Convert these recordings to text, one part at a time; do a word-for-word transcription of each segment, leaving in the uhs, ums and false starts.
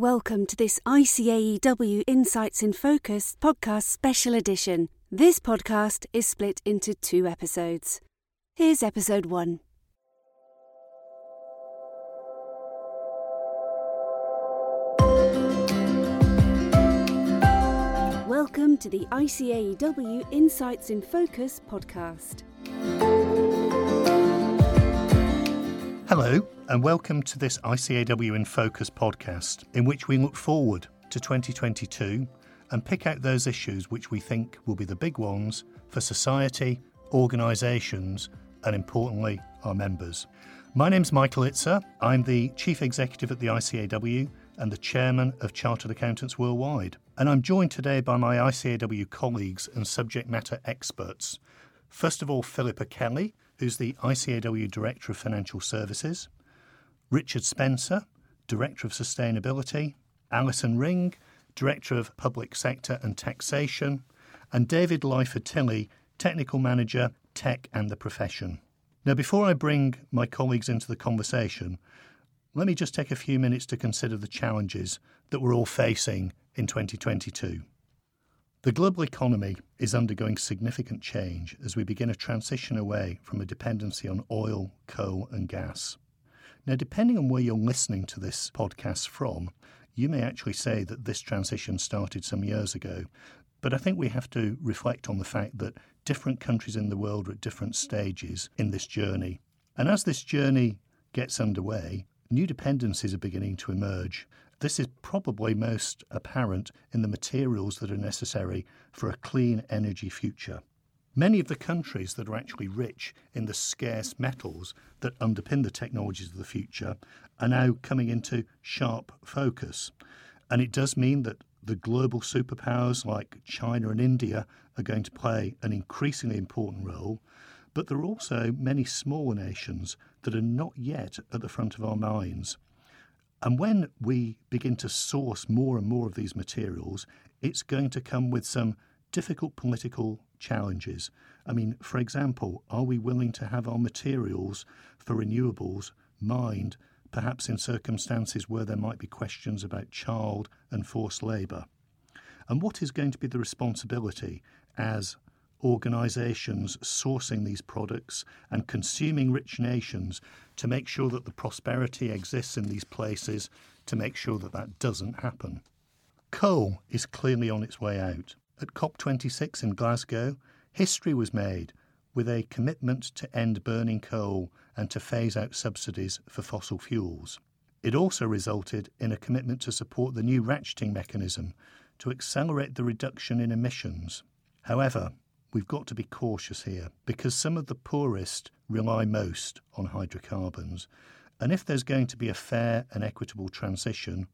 Welcome to this I C A E W Insights in Focus podcast special edition. This podcast is split into two episodes. Here's episode one. Welcome to the I C A E W Insights in Focus podcast. Hello and welcome to this I C A E W in Focus podcast, in which we look forward to twenty twenty-two and pick out those issues which we think will be the big ones for society, organisations and importantly our members. My name's Michael Itzer. I'm the Chief Executive at the I C A E W and the Chairman of Chartered Accountants Worldwide, and I'm joined today by my I C A E W colleagues and subject matter experts. First of all, Philippa Kelly, who's the I C A E W Director of Financial Services, Richard Spencer, Director of Sustainability, Allison Ring, Director of Public Sector and Taxation, and David Leifertilli, Technical Manager, Tech and the Profession. Now, before I bring my colleagues into the conversation, let me just take a few minutes to consider the challenges that we're all facing in twenty twenty-two. The global economy is undergoing significant change as we begin a transition away from a dependency on oil, coal and gas. Now, depending on where you're listening to this podcast from, you may actually say that this transition started some years ago. But I think we have to reflect on the fact that different countries in the world are at different stages in this journey. And as this journey gets underway, new dependencies are beginning to emerge. This is probably most apparent in the materials that are necessary for a clean energy future. Many of the countries that are actually rich in the scarce metals that underpin the technologies of the future are now coming into sharp focus. And it does mean that the global superpowers like China and India are going to play an increasingly important role, but there are also many smaller nations that are not yet at the front of our minds. And when we begin to source more and more of these materials, it's going to come with some difficult political challenges. I mean, for example, are we willing to have our materials for renewables mined, perhaps in circumstances where there might be questions about child and forced labour? And what is going to be the responsibility as organisations sourcing these products and consuming rich nations to make sure that the prosperity exists in these places, to make sure that that doesn't happen? Coal is clearly on its way out. At COP twenty-six in Glasgow, history was made with a commitment to end burning coal and to phase out subsidies for fossil fuels. It also resulted in a commitment to support the new ratcheting mechanism to accelerate the reduction in emissions. However, we've got to be cautious here because some of the poorest rely most on hydrocarbons. And if there's going to be a fair and equitable transition,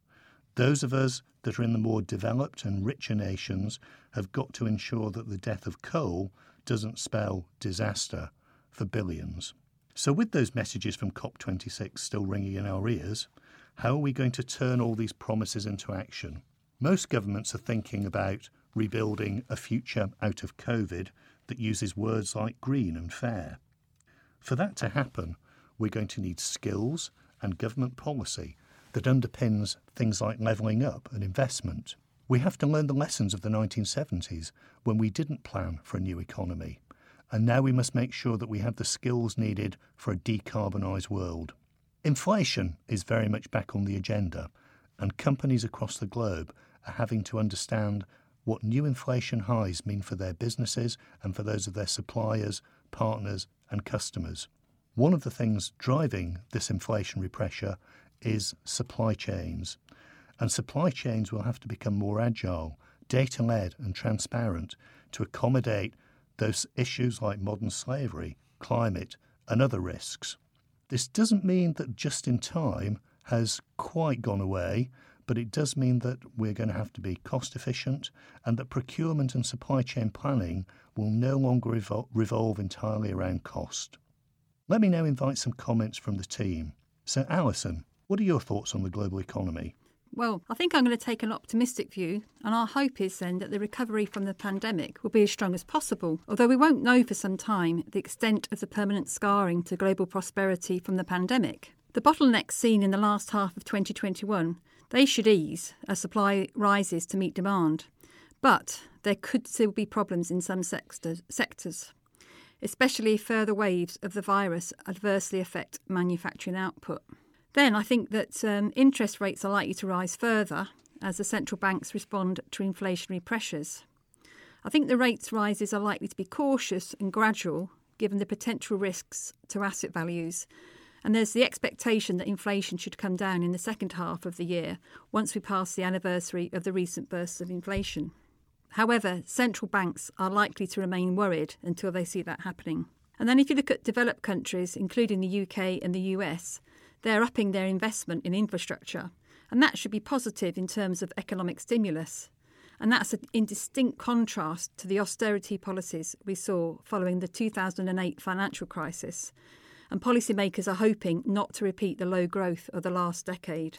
those of us that are in the more developed and richer nations have got to ensure that the death of coal doesn't spell disaster for billions. So with those messages from COP twenty-six still ringing in our ears, how are we going to turn all these promises into action? Most governments are thinking about rebuilding a future out of COVID that uses words like green and fair. For that to happen, we're going to need skills and government policy that underpins things like levelling up and investment. We have to learn the lessons of the nineteen seventies when we didn't plan for a new economy. And now we must make sure that we have the skills needed for a decarbonised world. Inflation is very much back on the agenda, and companies across the globe are having to understand what new inflation highs mean for their businesses and for those of their suppliers, partners and customers. One of the things driving this inflationary pressure is supply chains. And supply chains will have to become more agile, data-led and transparent to accommodate those issues like modern slavery, climate and other risks. This doesn't mean that just-in-time has quite gone away, but it does mean that we're going to have to be cost efficient and that procurement and supply chain planning will no longer revol- revolve entirely around cost. Let me now invite some comments from the team. So Alison, what are your thoughts on the global economy? Well, I think I'm going to take an optimistic view, and our hope is then that the recovery from the pandemic will be as strong as possible, although we won't know for some time the extent of the permanent scarring to global prosperity from the pandemic. The bottlenecks seen in the last half of twenty twenty-one, they should ease as supply rises to meet demand. But there could still be problems in some sectors, sectors, especially if further waves of the virus adversely affect manufacturing output. Then I think that um, interest rates are likely to rise further as the central banks respond to inflationary pressures. I think the rates rises are likely to be cautious and gradual, given the potential risks to asset values. And there's the expectation that inflation should come down in the second half of the year once we pass the anniversary of the recent bursts of inflation. However, central banks are likely to remain worried until they see that happening. And then if you look at developed countries, including the U K and the U S, they're upping their investment in infrastructure. And that should be positive in terms of economic stimulus. And that's in distinct contrast to the austerity policies we saw following the two thousand eight financial crisis. And policymakers are hoping not to repeat the low growth of the last decade.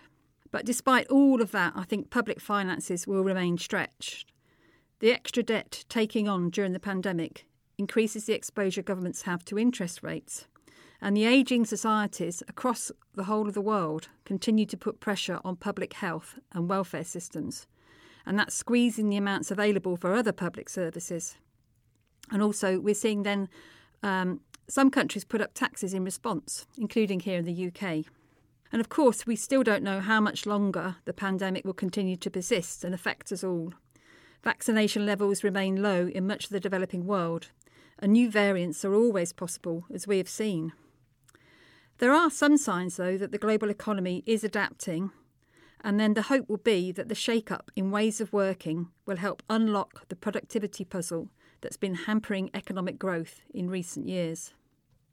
But despite all of that, I think public finances will remain stretched. The extra debt taking on during the pandemic increases the exposure governments have to interest rates. And the ageing societies across the whole of the world continue to put pressure on public health and welfare systems. And that's squeezing the amounts available for other public services. And also we're seeing then um, some countries put up taxes in response, including here in the U K. And of course, we still don't know how much longer the pandemic will continue to persist and affect us all. Vaccination levels remain low in much of the developing world, and new variants are always possible, as we have seen. There are some signs, though, that the global economy is adapting, and then the hope will be that the shake-up in ways of working will help unlock the productivity puzzle that's been hampering economic growth in recent years.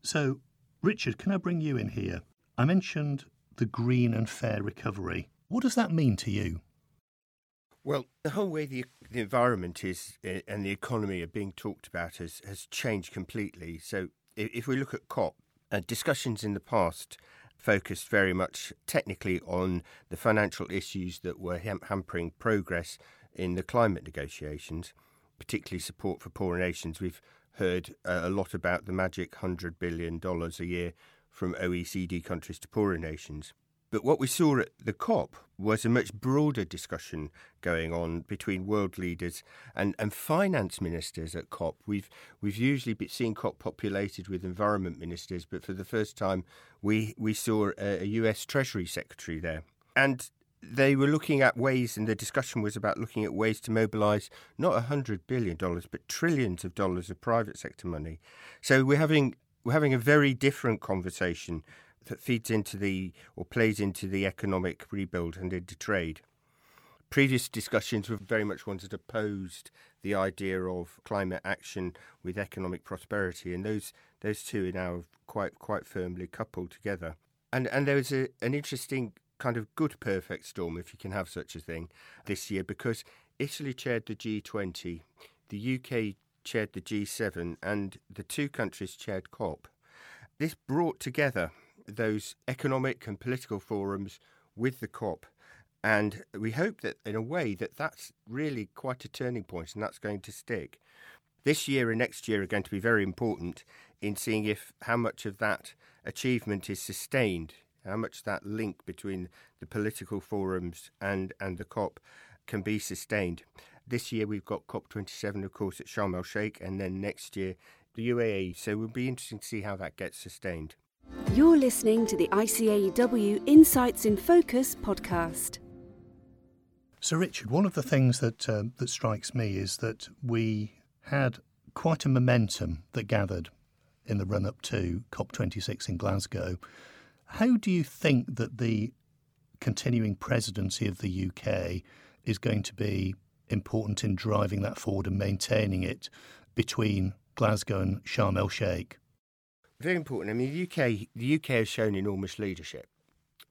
So, Richard, can I bring you in here? I mentioned the green and fair recovery. What does that mean to you? Well, the whole way the, the environment is uh, and the economy are being talked about has, has changed completely. So if, if we look at COP, uh, discussions in the past focused very much technically on the financial issues that were ham- hampering progress in the climate negotiations, particularly support for poorer nations. We've heard uh, a lot about the magic one hundred billion dollars a year from O E C D countries to poorer nations. But what we saw at the COP was a much broader discussion going on between world leaders and, and finance ministers at COP. We've we've usually been seen COP populated with environment ministers, but for the first time we, we saw a, a U S Treasury Secretary there. And they were looking at ways, and the discussion was about looking at ways to mobilise not one hundred billion dollars, but trillions of dollars of private sector money. So we're having we're having a very different conversation that feeds into the, or plays into the economic rebuild and into trade. Previous discussions were very much ones that opposed the idea of climate action with economic prosperity, and those those two are now quite quite firmly coupled together. And and there was a, an interesting kind of good perfect storm, if you can have such a thing, this year, because Italy chaired the G twenty, the U K chaired the G seven, and the two countries chaired COP. This brought together those economic and political forums with the COP. And we hope that, in a way, that that's really quite a turning point and that's going to stick. This year and next year are going to be very important in seeing if how much of that achievement is sustained, how much that link between the political forums and, and the COP can be sustained. This year we've got COP twenty-seven, of course, at Sharm El Sheikh, and then next year the U A E. So it will be interesting to see how that gets sustained. You're listening to the I C A E W Insights in Focus podcast. So, Richard, one of the things that uh, that strikes me is that we had quite a momentum that gathered in the run-up to COP twenty-six in Glasgow. How do you think that the continuing presidency of the U K is going to be important in driving that forward and maintaining it between Glasgow and Sharm El Sheikh? Very important. I mean, the U K, the U K has shown enormous leadership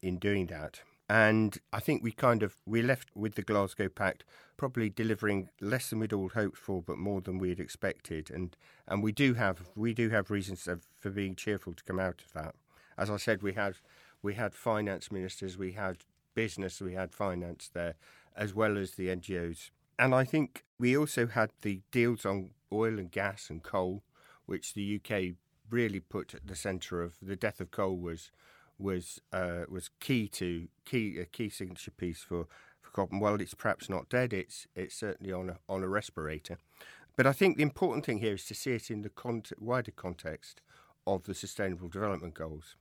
in doing that. And I think we kind of, we're left with the Glasgow Pact probably delivering less than we'd all hoped for, but more than we'd expected. And and we do have, we do have reasons for being cheerful to come out of that. As I said, we had, we had finance ministers, we had business, we had finance there, as well as the N G Os. And I think we also had the deals on oil and gas and coal, which the U K really put at the centre of. The death of coal was was uh, was key to key a key signature piece for, for COP. And while it's perhaps not dead, it's it's certainly on a, on a respirator. But I think the important thing here is to see it in the con- wider context of the Sustainable Development Goals,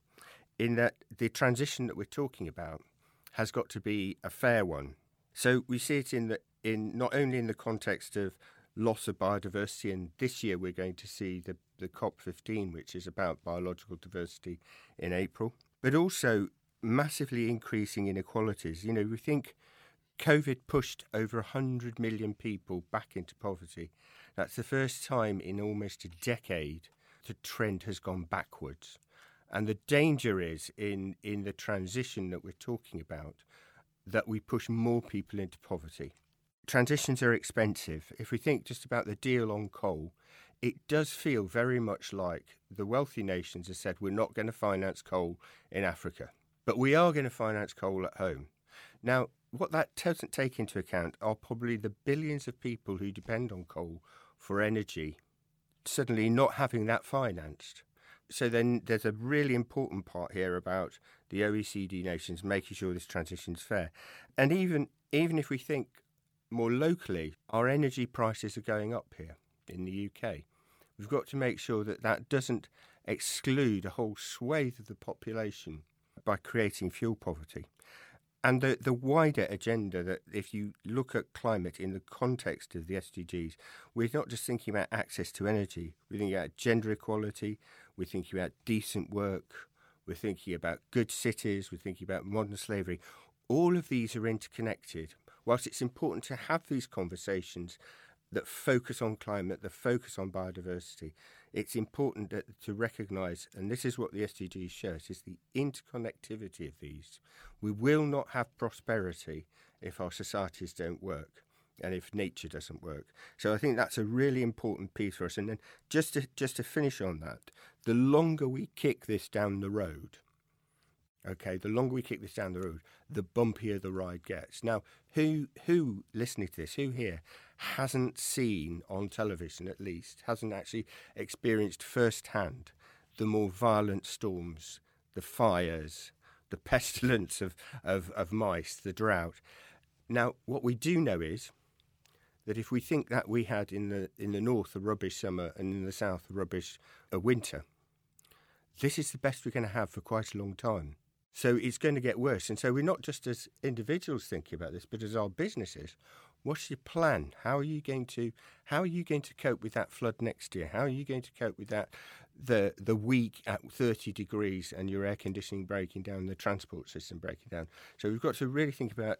in that the transition that we're talking about has got to be a fair one. So we see it in the in not only in the context of loss of biodiversity, and this year we're going to see the, the COP fifteen, which is about biological diversity, in April, but also massively increasing inequalities. You know, we think COVID pushed over one hundred million people back into poverty. That's the first time in almost a decade the trend has gone backwards. And the danger is in, in the transition that we're talking about that we push more people into poverty. Transitions are expensive. If we think just about the deal on coal, it does feel very much like the wealthy nations have said, we're not going to finance coal in Africa, but we are going to finance coal at home. Now, what that doesn't take into account are probably the billions of people who depend on coal for energy, suddenly not having that financed. So then there's a really important part here about the O E C D nations making sure this transition's fair. And even even if we think more locally, our energy prices are going up here in the U K. We've got to make sure that that doesn't exclude a whole swathe of the population by creating fuel poverty. And the, the wider agenda that if you look at climate in the context of the S D Gs, we're not just thinking about access to energy, we're thinking about gender equality, we're thinking about decent work, we're thinking about good cities, we're thinking about modern slavery. All of these are interconnected. Whilst it's important to have these conversations that focus on climate, that focus on biodiversity, it's important that, to recognise, and this is what the S D Gs shows, is the interconnectivity of these. We will not have prosperity if our societies don't work and if nature doesn't work. So I think that's a really important piece for us. And then just to, just to finish on that, the longer we kick this down the road, okay, the longer we kick this down the road, the bumpier the ride gets. Now, who who listening to this, who here hasn't seen on television at least, hasn't actually experienced firsthand the more violent storms, the fires, the pestilence of, of, of mice, the drought? Now, what we do know is that if we think that we had in the in the north a rubbish summer and in the south a rubbish a winter, this is the best we're going to have for quite a long time. So it's going to get worse. And so we're not just as individuals thinking about this, but as our businesses, what's your plan? How are you going to how are you going to cope with that flood next year? How are you going to cope with that the the week at thirty degrees and your air conditioning breaking down, the transport system breaking down? So we've got to really think about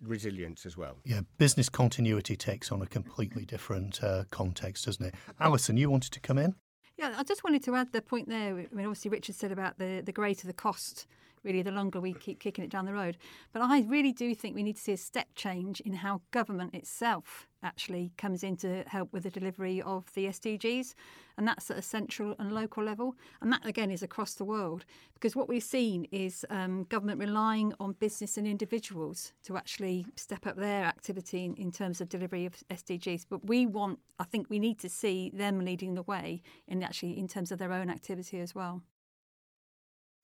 resilience as well. Yeah, business continuity takes on a completely different uh, context, doesn't it? Alison, you wanted to come in? Yeah, I just wanted to add the point there. I mean, obviously Richard said about the, the greater the cost, really, the longer we keep kicking it down the road. But I really do think we need to see a step change in how government itself actually comes in to help with the delivery of the S D Gs. And that's at a central and local level. And that, again, is across the world. Because what we've seen is um, government relying on business and individuals to actually step up their activity in, in terms of delivery of S D Gs. But we want, I think we need to see them leading the way in actually in terms of their own activity as well.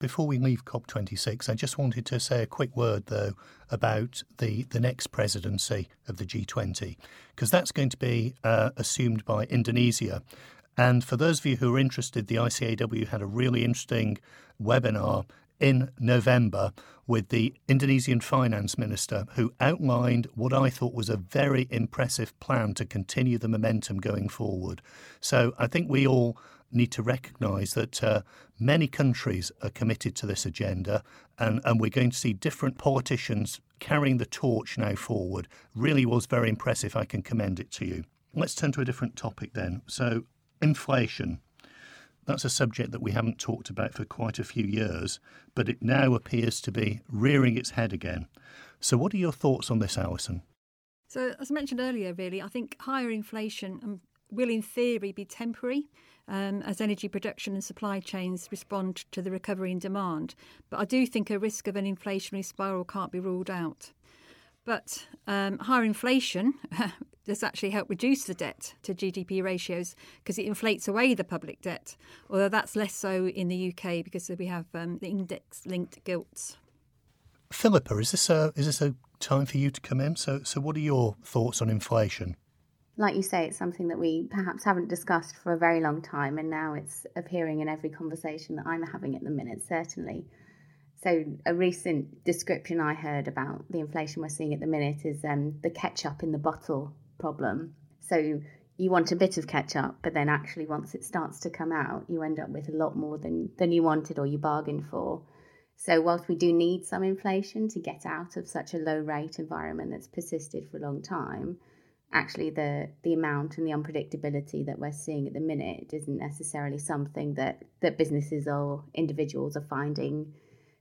Before we leave COP twenty-six, I just wanted to say a quick word, though, about the, the next presidency of the G twenty, because that's going to be uh, assumed by Indonesia. And for those of you who are interested, the I C A E W had a really interesting webinar in November with the Indonesian finance minister, who outlined what I thought was a very impressive plan to continue the momentum going forward. So I think we all need to recognise that uh, many countries are committed to this agenda, and, and we're going to see different politicians carrying the torch now forward. Really was very impressive. I can commend it to you. Let's turn to a different topic then. So inflation. That's a subject that we haven't talked about for quite a few years, but it now appears to be rearing its head again. So what are your thoughts on this, Alison? So as I mentioned earlier, really, I think higher inflation will in theory be temporary um, as energy production and supply chains respond to the recovery in demand. But I do think a risk of an inflationary spiral can't be ruled out. But um, higher inflation does actually help reduce the debt to G D P ratios because it inflates away the public debt, although that's less so in the U K because we have um, the index-linked gilts. Philippa, is this a, is this a time for you to come in? So, so what are your thoughts on inflation? Like you say, it's something that we perhaps haven't discussed for a very long time, and now it's appearing in every conversation that I'm having at the minute, certainly. So a recent description I heard about the inflation we're seeing at the minute is um, the ketchup in the bottle problem. So you want a bit of ketchup, but then actually once it starts to come out, you end up with a lot more than, than you wanted or you bargained for. So whilst we do need some inflation to get out of such a low rate environment that's persisted for a long time, actually the, the amount and the unpredictability that we're seeing at the minute isn't necessarily something that, that businesses or individuals are finding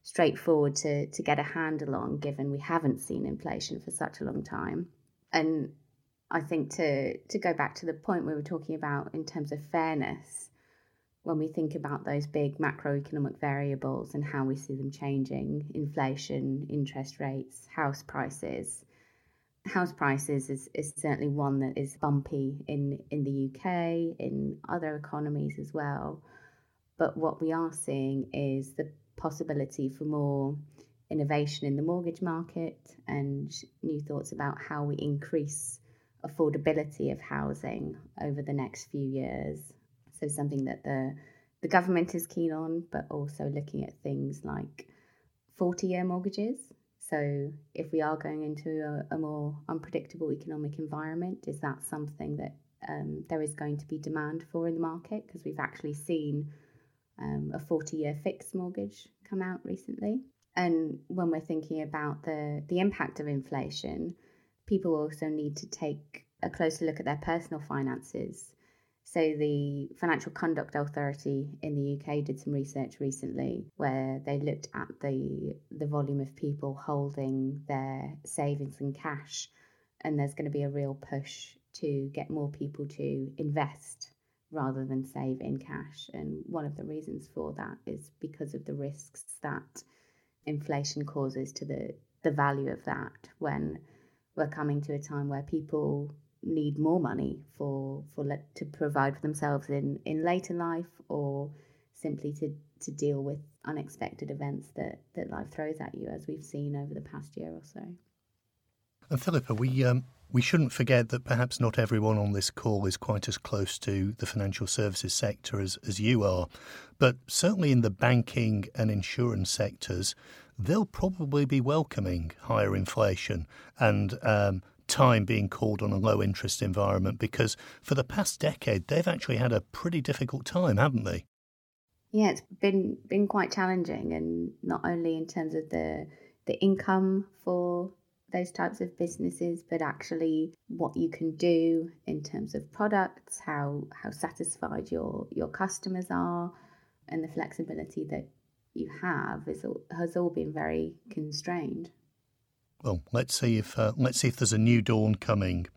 straightforward to, to get a handle on, given we haven't seen inflation for such a long time. And I think to, to go back to the point we were talking about in terms of fairness, when we think about those big macroeconomic variables and how we see them changing, inflation, interest rates, house prices, house prices is, is certainly one that is bumpy in, in the U K, in other economies as well. But what we are seeing is the possibility for more innovation in the mortgage market and new thoughts about how we increase affordability of housing over the next few years. So something that the the government is keen on, but also looking at things like forty-year mortgages. So if we are going into a, a more unpredictable economic environment, is that something that um, there is going to be demand for in the market? Because we've actually seen um, a forty-year fixed mortgage come out recently. And when we're thinking about the, the impact of inflation, people also need to take a closer look at their personal finances. So the Financial Conduct Authority in the U K did some research recently where they looked at the the volume of people holding their savings and cash, and there's going to be a real push to get more people to invest rather than save in cash. And one of the reasons for that is because of the risks that inflation causes to the, the value of that when we're coming to a time where people need more money for for let, to provide for themselves in, in later life, or simply to, to deal with unexpected events that, that life throws at you, as we've seen over the past year or so. And Philippa, we um, we shouldn't forget that perhaps not everyone on this call is quite as close to the financial services sector as, as you are, but certainly in the banking and insurance sectors, they'll probably be welcoming higher inflation and um time being called on a low interest environment, because for the past decade they've actually had a pretty difficult time, haven't they? Yeah, it's been been quite challenging, and not only in terms of the the income for those types of businesses, but actually what you can do in terms of products, how how satisfied your your customers are, and the flexibility that you have is has all been very constrained. Well, let's see if uh, let's see if there's a new dawn coming.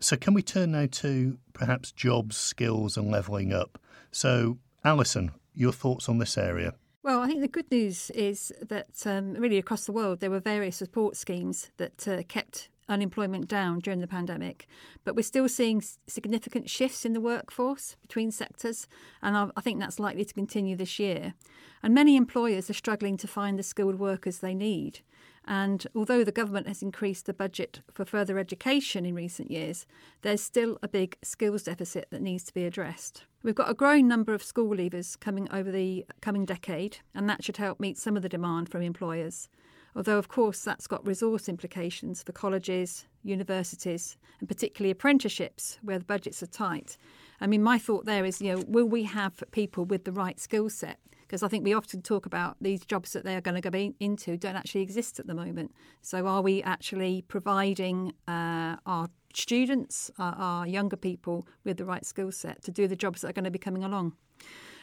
So can we turn now to perhaps jobs, skills and levelling up? So, Alison, your thoughts on this area? Well, I think the good news is that um, really across the world there were various support schemes that uh, kept unemployment down during the pandemic, but we're still seeing significant shifts in the workforce between sectors, and I think that's likely to continue this year. And many employers are struggling to find the skilled workers they need. And although the government has increased the budget for further education in recent years, there's still a big skills deficit that needs to be addressed. We've got a growing number of school leavers coming over the coming decade, and that should help meet some of the demand from employers. Although, of course, that's got resource implications for colleges, universities, and particularly apprenticeships where the budgets are tight. I mean, my thought there is, you know, will we have people with the right skill set? Because I think we often talk about these jobs that they are going to go in, into don't actually exist at the moment. So are we actually providing uh, our students, our, our younger people with the right skill set to do the jobs that are going to be coming along?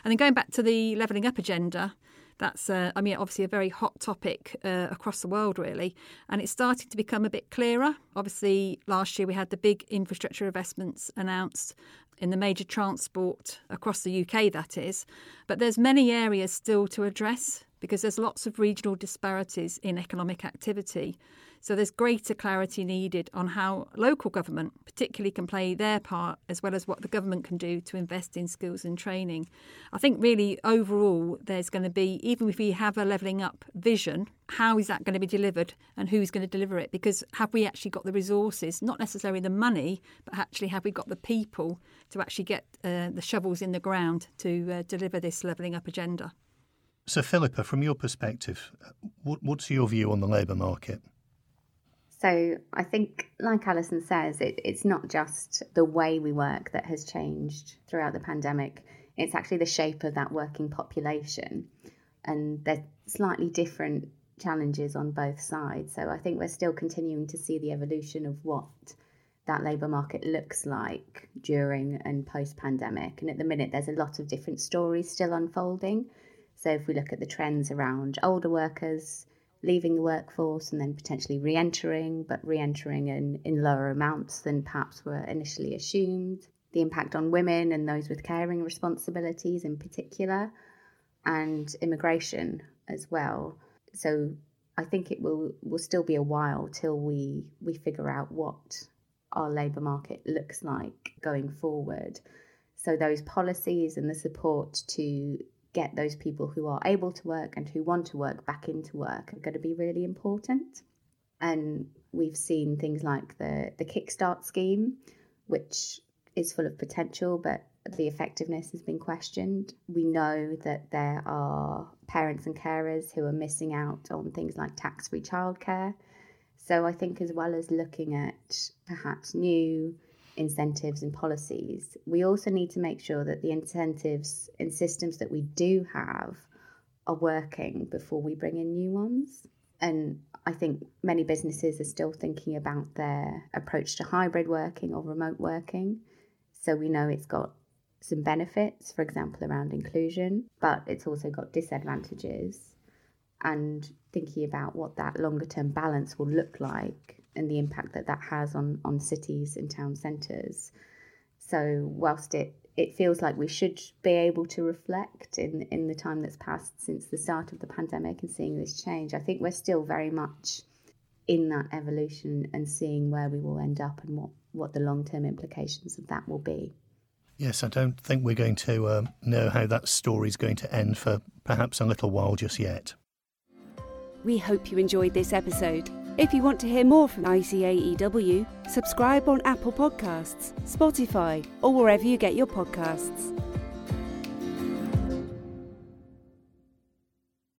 And then going back to the levelling up agenda, that's, uh, I mean, obviously a very hot topic uh, across the world, really. And it's starting to become a bit clearer. Obviously, last year we had the big infrastructure investments announced in the major transport across the U K, that is. But there's many areas still to address because there's lots of regional disparities in economic activity. So there's greater clarity needed on how local government particularly can play their part, as well as what the government can do to invest in skills and training. I think really overall there's going to be, even if we have a levelling up vision, how is that going to be delivered and who's going to deliver it? Because have we actually got the resources, not necessarily the money, but actually have we got the people to actually get uh, the shovels in the ground to uh, deliver this levelling up agenda? So Philippa, from your perspective, what, what's your view on the labour market? So I think, like Alison says, it, it's not just the way we work that has changed throughout the pandemic. It's actually the shape of that working population. And they're slightly different challenges on both sides. So I think we're still continuing to see the evolution of what that labour market looks like during and post-pandemic. And at the minute, there's a lot of different stories still unfolding. So if we look at the trends around older workers leaving the workforce and then potentially re-entering, but re-entering in, in lower amounts than perhaps were initially assumed. The impact on women and those with caring responsibilities in particular, and immigration as well. So I think it will, will still be a while till we, we figure out what our labour market looks like going forward. So those policies and the support to get those people who are able to work and who want to work back into work are going to be really important. And we've seen things like the, the Kickstart scheme, which is full of potential, but the effectiveness has been questioned. We know that there are parents and carers who are missing out on things like tax-free childcare. So I think as well as looking at perhaps new incentives and policies, we also need to make sure that the incentives and systems that we do have are working before we bring in new ones. And I think many businesses are still thinking about their approach to hybrid working or remote working. So we know it's got some benefits, for example, around inclusion, but it's also got disadvantages. And thinking about what that longer term balance will look like and the impact that that has on, on cities and town centres. So whilst it, it feels like we should be able to reflect in, in the time that's passed since the start of the pandemic and seeing this change, I think we're still very much in that evolution and seeing where we will end up and what, what the long-term implications of that will be. Yes, I don't think we're going to um, know how that story's going to end for perhaps a little while just yet. We hope you enjoyed this episode. If you want to hear more from I C A E W, subscribe on Apple Podcasts, Spotify, or wherever you get your podcasts.